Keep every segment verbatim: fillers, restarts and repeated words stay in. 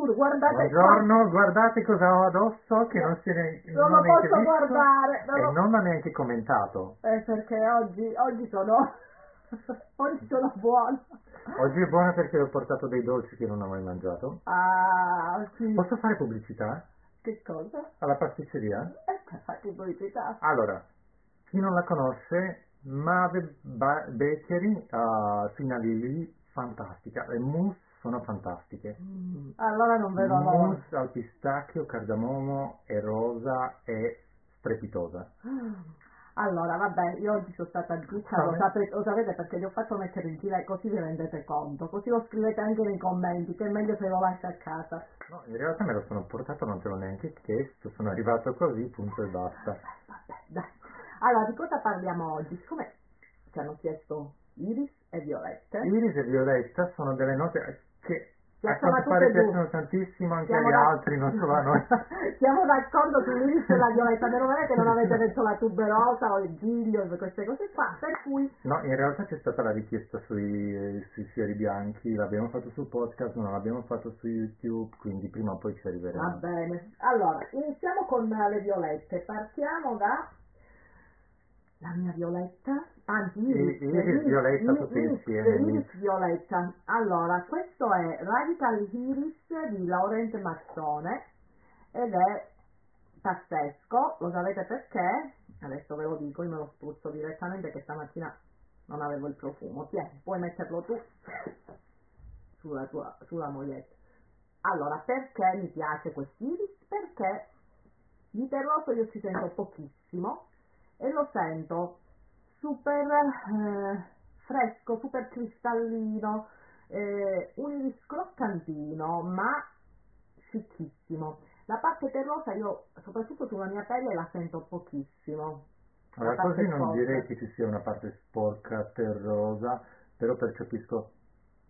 pure, guardate. Buongiorno, qua. Guardate cosa ho addosso che eh, non si ne, non, non lo posso visto guardare. Non e lo... non ho neanche commentato. Eh, perché oggi, oggi sono... oggi sono buona. Oggi è buona perché ho portato dei dolci che non ho mai mangiato. Ah, sì. Posso fare pubblicità? Che cosa? Alla pasticceria? Eh, fate pubblicità. Allora, chi non la conosce, Mave Bakery, uh, finali lì, fantastica. Le mousse sono fantastiche. Mm. Allora non vedo la mousse al pistacchio, cardamomo e rosa è strepitosa. Allora, vabbè, io oggi sono stata giusta, lo, lo sapete perché vi ho fatto mettere in fila e così vi rendete conto, così lo scrivete anche nei commenti, che è meglio se lo lasci a casa. No, in realtà me lo sono portato, non te l'ho neanche chiesto, sono arrivato così, punto e basta. Vabbè, dai. Allora, di cosa parliamo oggi? Siccome ci hanno chiesto Iris e Violetta. Iris e Violetta sono delle note che... a quanto pare piacciono tantissimo anche agli altri, non solo a noi. Siamo d'accordo sull'Iris e la Violetta, meno male che non avete detto la tuberosa o il giglio, queste cose qua, per cui... No, in realtà c'è stata la richiesta sui, eh, sui fiori bianchi, l'abbiamo fatto sul podcast, non l'abbiamo fatto su YouTube, quindi prima o poi ci arriveremo. Va bene, allora, iniziamo con le Violette, partiamo da... la mia Violetta, anzi Iris, Iris Violetta, Iris Violetta. Allora, questo è Radical Iris di Laurent Mazzone ed è pazzesco, lo sapete perché? Adesso ve lo dico, io me lo spruzzo direttamente che stamattina non avevo il profumo. Tieni, puoi metterlo tu sulla tua sulla moglietta. Allora, perché mi piace quest'Iris? Perché di terroso io ci sento pochissimo. E lo sento super eh, fresco, super cristallino, eh, un scroccantino, ma fichissimo. La parte terrosa io, soprattutto sulla mia pelle, la sento pochissimo. Allora, così sporca. Non direi che ci sia una parte sporca, terrosa, però percepisco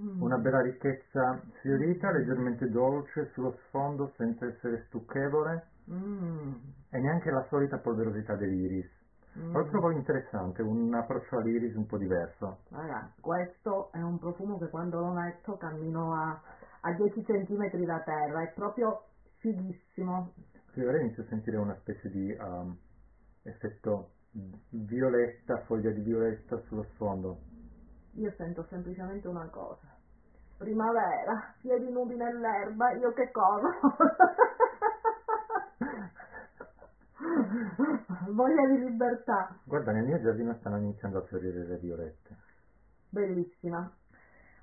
mm. una bella ricchezza fiorita, leggermente dolce, sullo sfondo, senza essere stucchevole, mm. e neanche la solita polverosità dell'Iris. Mm. Lo trovo interessante, un approccio all'Iris un po' diverso. Ragazzi, questo è un profumo che quando l'ho letto cammino a, a dieci centimetri da terra, è proprio fighissimo. Sì, ora inizio a sentire una specie di um, effetto violetta, foglia di violetta sullo sfondo. Io sento semplicemente una cosa, primavera, piedi nudi nell'erba, io che corro. Voglia di libertà. Guarda, nel mio giardino stanno iniziando a fiorire le violette. Bellissima.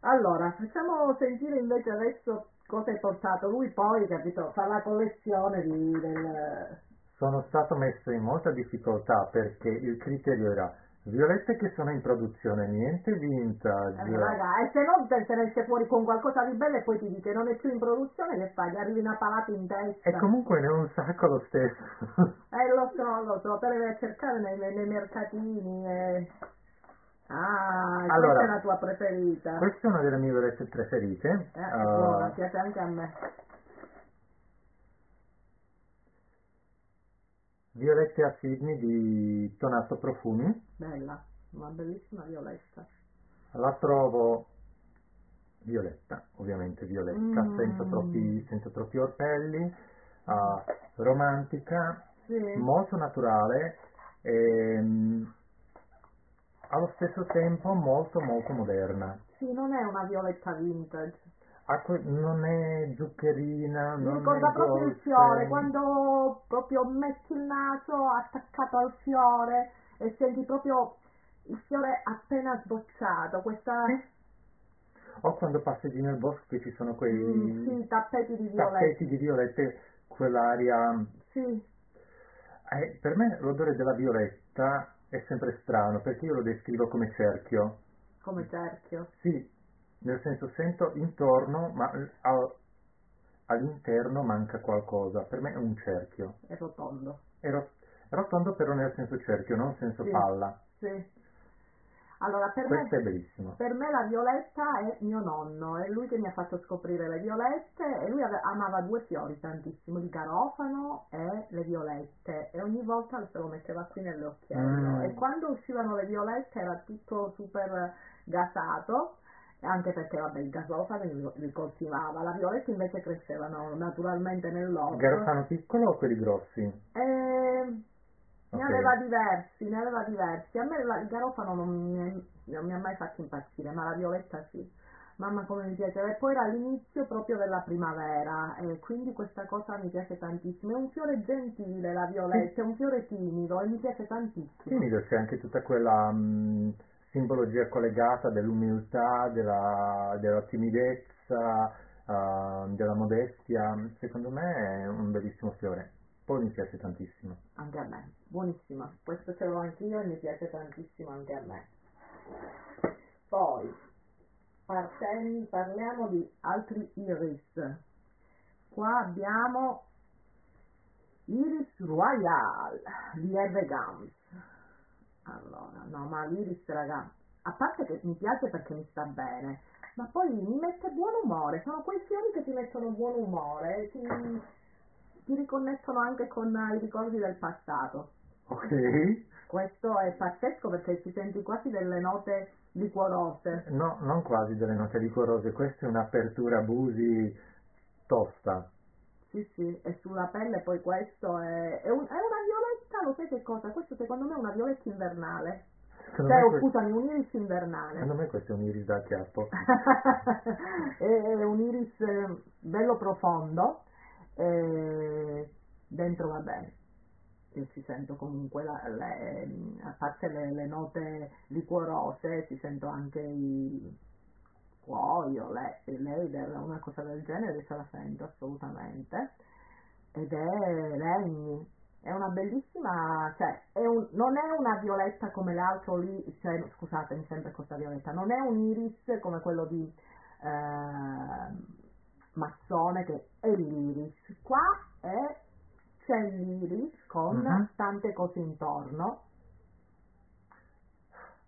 Allora, facciamo sentire invece adesso cosa hai portato. Lui poi, capito, fa la collezione di, del... Sono stato messo in molta difficoltà perché il criterio era violette che sono in produzione, niente vintage. Eh, raga, e se non te ne esce fuori con qualcosa di bello e poi ti dice non è più in produzione, che fai? Gli arrivi una palata in testa. E comunque ne ho un sacco lo stesso. Eh, lo so, lo so, te le vai a cercare nei, nei mercatini. Eh. Ah, allora, questa è la tua preferita. Questa è una delle mie violette preferite. Eh, è uh... buona, piace anche a me. Violette a Sidney di Tonatto Profumi. Bella, una bellissima violetta. La trovo violetta, ovviamente violetta, mm. senza, troppi, senza troppi orpelli, uh, romantica, sì. Molto naturale e um, allo stesso tempo molto molto moderna. Sì, non è una violetta vintage. Non è zuccherina, non ricorda proprio il fiore, quando proprio metti il naso attaccato al fiore e senti proprio il fiore appena sbocciato, questa... O quando passeggi nel bosco che ci sono quei mm, sì, tappeti di violette, tappeti di violette, quell'aria... Sì. Eh, per me l'odore della violetta è sempre strano, perché io lo descrivo come cerchio. Come cerchio? Sì. Nel senso sento intorno, ma all'interno manca qualcosa. Per me è un cerchio. È rotondo. È ro- rotondo però nel senso cerchio, non nel senso sì. palla. Sì. Allora, per Questa me, è bellissima. Per me la violetta è mio nonno, è lui che mi ha fatto scoprire le violette e lui ave- amava due fiori tantissimo, il garofano e le violette e ogni volta se lo metteva qui nell'occhiello mm. e quando uscivano le violette era tutto super gasato. anche perché vabbè il gasofano li coltivava, la Violette invece crescevano naturalmente nell'orto. Garofano piccolo o quelli grossi? Eh, ne okay. aveva diversi, ne aveva diversi. A me la, il garofano non mi, è, non mi ha mai fatto impazzire, ma la Violetta sì. Mamma come mi piaceva, e poi era l'inizio proprio della primavera, e quindi questa cosa mi piace tantissimo. È un fiore gentile la Violetta, è un fiore timido e mi piace tantissimo. Timido, c'è anche tutta quella mh, simbologia collegata dell'umiltà, della, della timidezza, uh, della modestia. Secondo me è un bellissimo fiore. Poi mi piace tantissimo. Anche a me, buonissima. Questo ce l'ho anch'io e mi piace tantissimo anche a me. Poi... Parten- parliamo di altri iris. Qua abbiamo Iris Royal di Hervé Gambs. Allora, no, ma l'Iris, raga, a parte che mi piace perché mi sta bene, ma poi mi mette buon umore. Sono quei fiori che ti mettono buon umore, ti, ti riconnettono anche con i ricordi del passato. Ok. Questo è pazzesco perché ti senti quasi delle note liquorose. No, non quasi delle note liquorose, questa è un'apertura busi tosta. Sì, sì, e sulla pelle poi questo è, è, un, è una violetta, lo sai che cosa? Questo secondo me è una violetta invernale. Secondo cioè, oh, scusami, un iris invernale. Secondo me questo è un iris da chiappo. è, è un iris bello profondo, e dentro va bene. Io ci sento comunque, la, le, a parte le, le note liquorose, ci sento anche il cuoio, le, l'eider, una cosa del genere, ce la sento assolutamente. Ed è legni, è una bellissima, cioè è un, non è una violetta come l'altro lì, cioè, scusatemi sempre questa violetta, non è un iris come quello di eh, Mazzone che è l'iris, qua è... c'è l'iris con mm-hmm. tante cose intorno.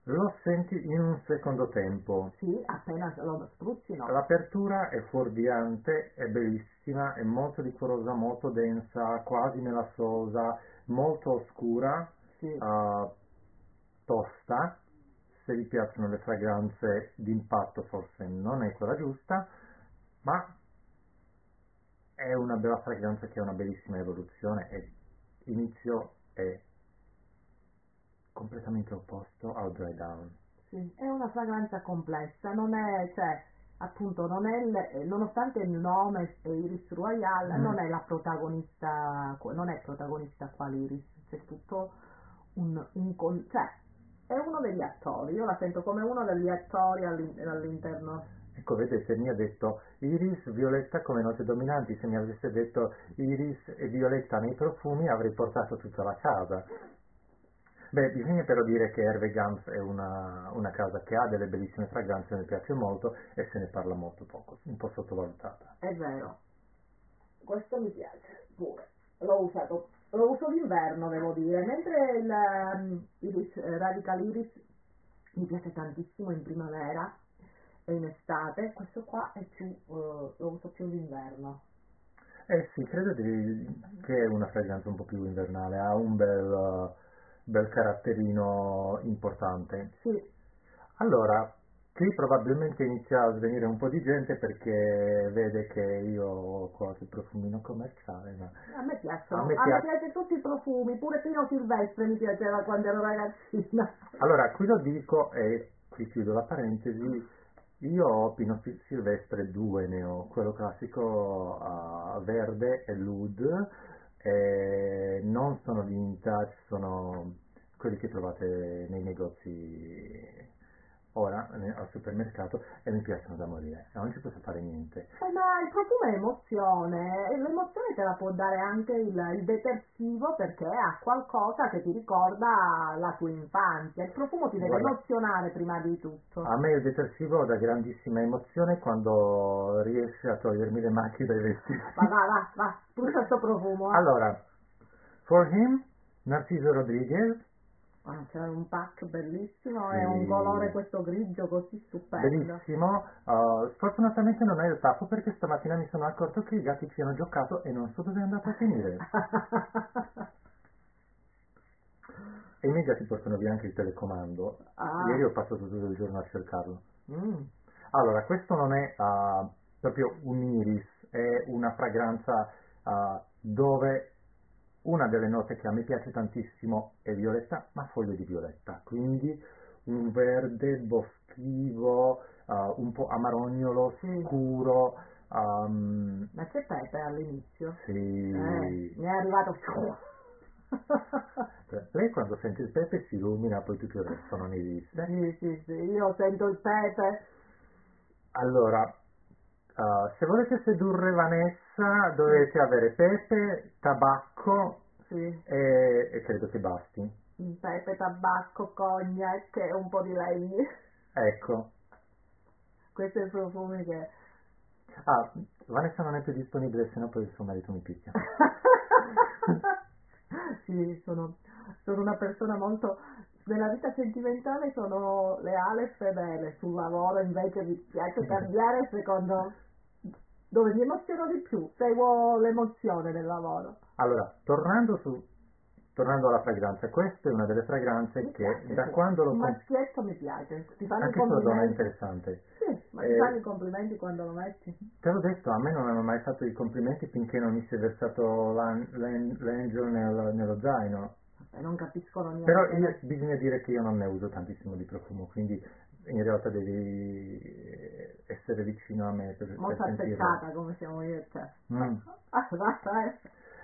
Lo senti in un secondo tempo. Sì, appena lo spruzzi no. L'apertura è fuorviante, è bellissima, è molto liquorosa, molto densa, quasi melassosa, molto oscura, sì. uh, tosta. Se vi piacciono le fragranze d'impatto forse non è quella giusta, ma... è una bella fragranza che è una bellissima evoluzione e inizio è completamente opposto al dry down. Sì, è una fragranza complessa, non è, cioè, appunto, non è il, nonostante il nome Iris Royal, mm. non è la protagonista, non è protagonista qua l'Iris, c'è tutto un, un cioè, è uno degli attori, io la sento come uno degli attori all'interno. Ecco, vedete, se mi ha detto iris, violetta come note dominanti, se mi avesse detto iris e violetta nei profumi avrei portato tutta la casa. Beh, bisogna però dire che Hervé Gambs è una, una casa che ha delle bellissime fragranze, mi piace molto e se ne parla molto poco, un po' sottovalutata. È vero, questo mi piace pure, l'ho usato, lo uso d'inverno devo dire, mentre il um, iris, Radical Iris mi piace tantissimo in primavera. In estate, questo qua è più, uh, lo uso più d'inverno. Eh sì, credo di, che è una fragranza un po' più invernale, ha un bel, uh, bel caratterino importante. Sì. Allora, qui probabilmente inizia a svenire un po' di gente perché vede che io ho qualche profumino commerciale. Ma a me piacciono, a me, piac- a me piace tutti i profumi, pure Pino Silvestre mi piaceva quando ero ragazzina. Allora, qui lo dico e qui chiudo la parentesi. Io ho Pino Silvestre due, ne ho, quello classico uh, verde e Lud, e non sono vintage, sono quelli che trovate nei negozi ora, al supermercato, e mi piacciono da morire, non ci posso fare niente. Eh, ma il profumo è emozione, e l'emozione te la può dare anche il, il detersivo perché ha qualcosa che ti ricorda la tua infanzia, il profumo ti deve Guarda, emozionare prima di tutto. A me il detersivo dà grandissima emozione quando riesce a togliermi le macchie dai vestiti. Va, va, va, va, pure questo profumo. Eh. Allora, For Him, Narciso Rodriguez. Ah, c'è un pack bellissimo, sì. È un colore questo grigio così stupendo. Bellissimo, uh, sfortunatamente non è il tappo perché stamattina mi sono accorto che i gatti ci hanno giocato e non so dove è andato a finire. E i miei gatti portano via anche il telecomando, ah. Ieri ho passato tutto il giorno a cercarlo. Mm. Allora, questo non è uh, proprio un iris, è una fragranza uh, dove una delle note che a me piace tantissimo è violetta, ma foglie di violetta, quindi un verde boschivo, uh, un po' amarognolo, scuro. Um... Ma c'è pepe all'inizio? Sì. Eh, mi è arrivato... Lei quando sente il pepe si illumina, poi tutto il resto non esiste. Sì, sì, sì, io sento il pepe. Allora, uh, se volete sedurre Vanessa dovete avere pepe, tabacco, sì. e, e credo che basti. Pepe, tabacco, cognac e un po' di legno. Ecco. Questo è il profumo che... Ah, Vanessa non è più disponibile, sennò poi il suo marito mi picchia. Sì, sono, sono una persona molto... Nella vita sentimentale sono leale e fedele, sul lavoro invece mi piace cambiare secondo dove mi emoziono di più, seguo l'emozione del lavoro. Allora, tornando su tornando alla fragranza, questa è una delle fragranze mi che piace, da sì. quando lo... Un maschietto mi piace, ti fanno anche i complimenti. Anche donna è interessante. Sì, ma eh, ti fanno i complimenti quando lo metti? Te l'ho detto, a me non hanno mai fatto i complimenti finché non mi si è versato l'angel nel, nello zaino. Non capiscono niente. Però io, bisogna dire che io non ne uso tantissimo di profumo, quindi in realtà devi essere vicino a me per, per sentirlo. Come siamo io e te. Mm. Ah, basta, eh.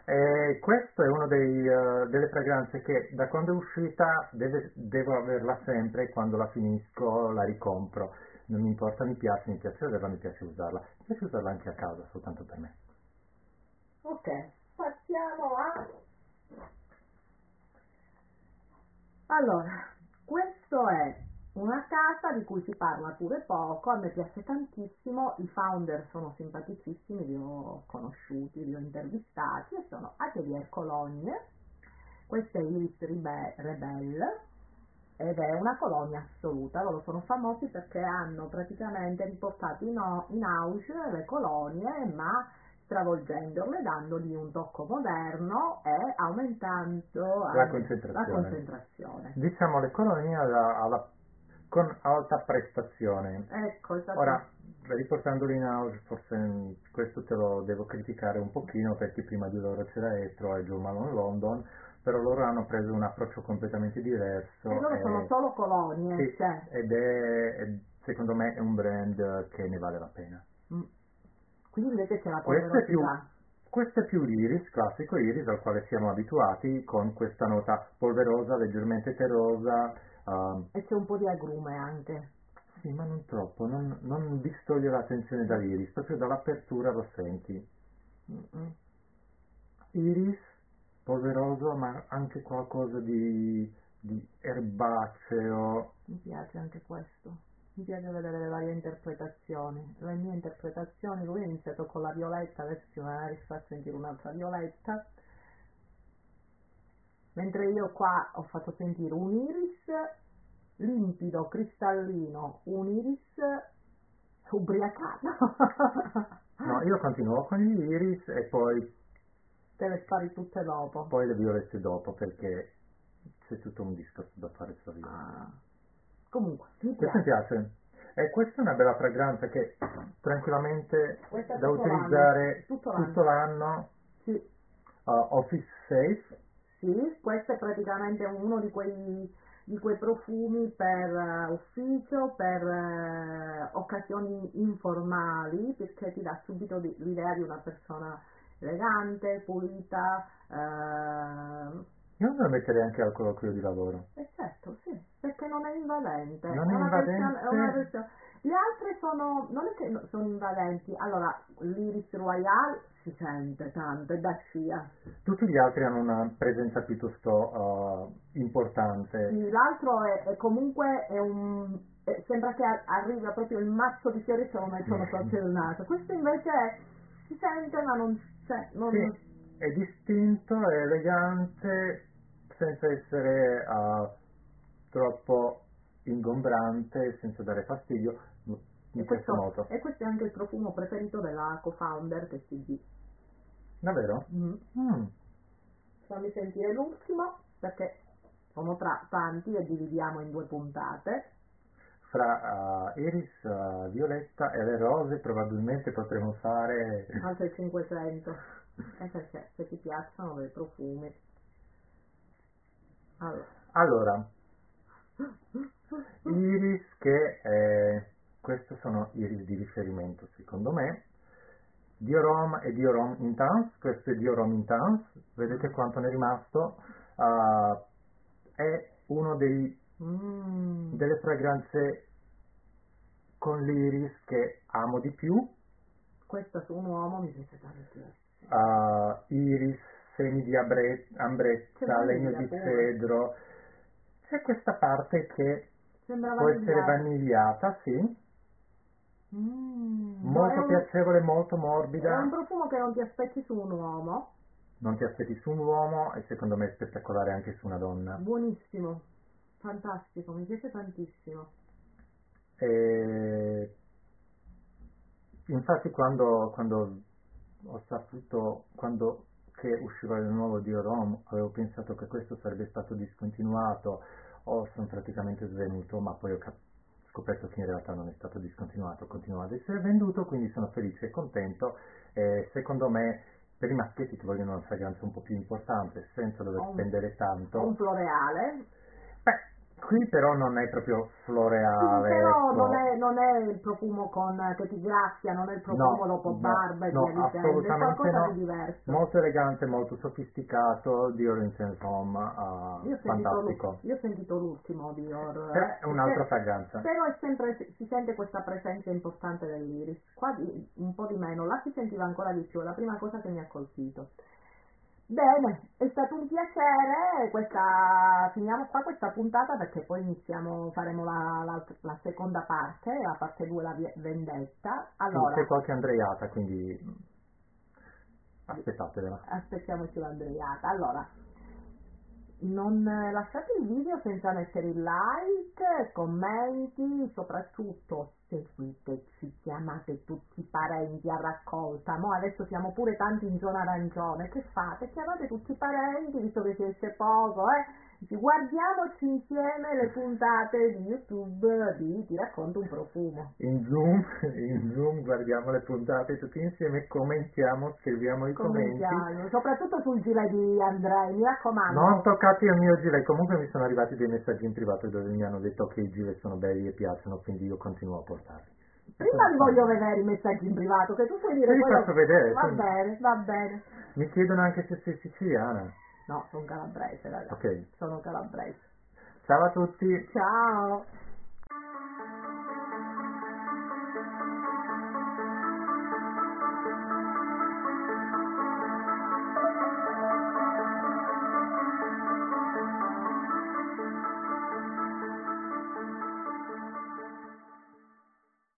E questo è uno dei, uh, delle fragranze che da quando è uscita deve, devo averla sempre e quando la finisco la ricompro. Non mi importa, mi piace, mi piace averla, mi piace usarla. Mi piace usarla anche a casa, soltanto per me. Ok, passiamo a... Allora, questo è una casa di cui si parla pure poco, a me piace tantissimo, i founder sono simpaticissimi, li ho conosciuti, li ho intervistati e sono Atelier Cologne, questa è Iris Rebelle ed è una colonia assoluta, loro sono famosi perché hanno praticamente riportato in house le colonie ma stravolgendole, dandogli un tocco moderno e aumentando la concentrazione. La concentrazione. Diciamo le colonie alla, alla, con alta prestazione. Ecco, esatto. Ora, riportandoli in house, forse questo te lo devo criticare un pochino perché prima di loro c'era Etro e Jo Malone London, però loro hanno preso un approccio completamente diverso. E loro e, sono solo colonie. Sì, cioè. Ed è, secondo me, è un brand che ne vale la pena. Mm. Invece c'è la polverosità. Questo è più l'iris, classico iris al quale siamo abituati, con questa nota polverosa, leggermente terrosa. Uh, e c'è un po' di agrume anche. Sì, ma non troppo, non, non distoglie l'attenzione dall'iris, proprio dall'apertura lo senti. Mm-mm. Iris, polveroso, ma anche qualcosa di, di erbaceo. Mi piace anche questo. Mi piace vedere le varie interpretazioni, le mie interpretazioni, lui ha iniziato con la violetta, adesso si va a far sentire un'altra violetta, mentre io qua ho fatto sentire un iris limpido, cristallino, un iris ubriacato. No, io continuo con gli iris e poi... Te le spari tutte dopo. Poi le violette dopo, perché c'è tutto un discorso da fare sulla violetta. Ah. Comunque, mi piace. Questo mi piace. E questa è una bella fragranza che tranquillamente da utilizzare l'anno. Tutto, tutto l'anno. l'anno. Sì. Uh, office safe. Sì, questo è praticamente uno di quei, di quei profumi per uh, ufficio, per uh, occasioni informali, perché ti dà subito di, l'idea di una persona elegante, pulita. Uh, Io devo mettere anche al colloquio di lavoro. Eh certo, sì, perché non è invadente. Non è invadente. È una versione. Le altre sono, non è che sono invadenti. Allora, l'Iris Royal si sente tanto, è da scia. Tutti gli altri hanno una presenza piuttosto uh, importante. Sì, l'altro è, è comunque, è un, è, sembra che arriva proprio il mazzo di fiori che lo mettono sotto il naso. Questo invece è, si sente ma non c'è. Non, sì. È distinto, è elegante, senza essere uh, troppo ingombrante, senza dare fastidio, mi piace molto. E questo è anche il profumo preferito della co-founder che si dice. Davvero? Mm. Mm. Fammi sentire l'ultimo, perché sono tra tanti e dividiamo in due puntate. tra uh, Iris, uh, Violetta e le rose probabilmente potremo fare altre cinquecento, eh, perché se ti piacciono dei profumi. Allora, allora Iris che è... queste sono Iris di riferimento secondo me, Dior Homme e Dior Homme Intense. Questo è Dior Homme Intense, vedete quanto ne è rimasto, uh, è uno dei Mm. delle fragranze con l'iris che amo di più. Questa su un uomo mi piace tanto. Uh, iris, semi di ambretta, legno di cedro. C'è questa parte che sembrava può essere vanigliata, sì. Mm. Molto un... piacevole, molto morbida. È un profumo che non ti aspetti su un uomo. Non ti aspetti su un uomo e secondo me è spettacolare anche su una donna. Buonissimo. Fantastico, mi piace tantissimo. E... infatti quando, quando ho saputo quando che usciva il nuovo Dior Homme avevo pensato che questo sarebbe stato discontinuato, o sono praticamente svenuto, ma poi ho cap- scoperto che in realtà non è stato discontinuato, continua ad essere venduto, quindi sono felice e contento. E secondo me per i maschietti che vogliono una fragranza un po' più importante senza dover un, spendere tanto, un floreale. Qui però non è proprio floreale. Sì, però non è, non è il profumo con, che ti grazia, non è il profumo no, dopo barba e no, via dicendo, è qualcosa no. di diverso. Molto elegante, molto sofisticato, Dior Intense Homme, uh, io fantastico. Io ho sentito l'ultimo Dior. È un'altra se, fragranza. Però è sempre, si sente questa presenza importante dell'iris, qua di, un po' di meno, là si sentiva ancora di più, la prima cosa che mi ha colpito. Bene, è stato un piacere, questa, finiamo qua questa puntata perché poi iniziamo, faremo la, la, la seconda parte, la parte due, la vendetta. Allora, c'è qualche andreiata, quindi aspettatela. Aspettiamoci l'andreiata. Allora, non lasciate il video senza mettere il like, commenti, soprattutto seguiteci, chiamate tutti i parenti a raccolta. Mo adesso siamo pure tanti in zona arancione, che fate? Chiamate tutti i parenti, visto che si esce poco, eh? Guardiamoci insieme le puntate di YouTube di Ti racconto un profumo. In Zoom, in Zoom guardiamo le puntate tutti insieme, commentiamo, scriviamo i commentiamo, commenti. Soprattutto sul gilet di Andrej, mi raccomando. Non toccate il mio gilet, comunque mi sono arrivati dei messaggi in privato dove mi hanno detto che i gilet sono belli e piacciono, quindi io continuo a portarli. Prima vi voglio vedere i messaggi in privato, che tu puoi dire quello... Li faccio vedere. Va quindi. bene, va bene. Mi chiedono anche se sei siciliana. No, sono calabrese, ragazzi. Ok. Sono calabrese. Ciao a tutti. Ciao.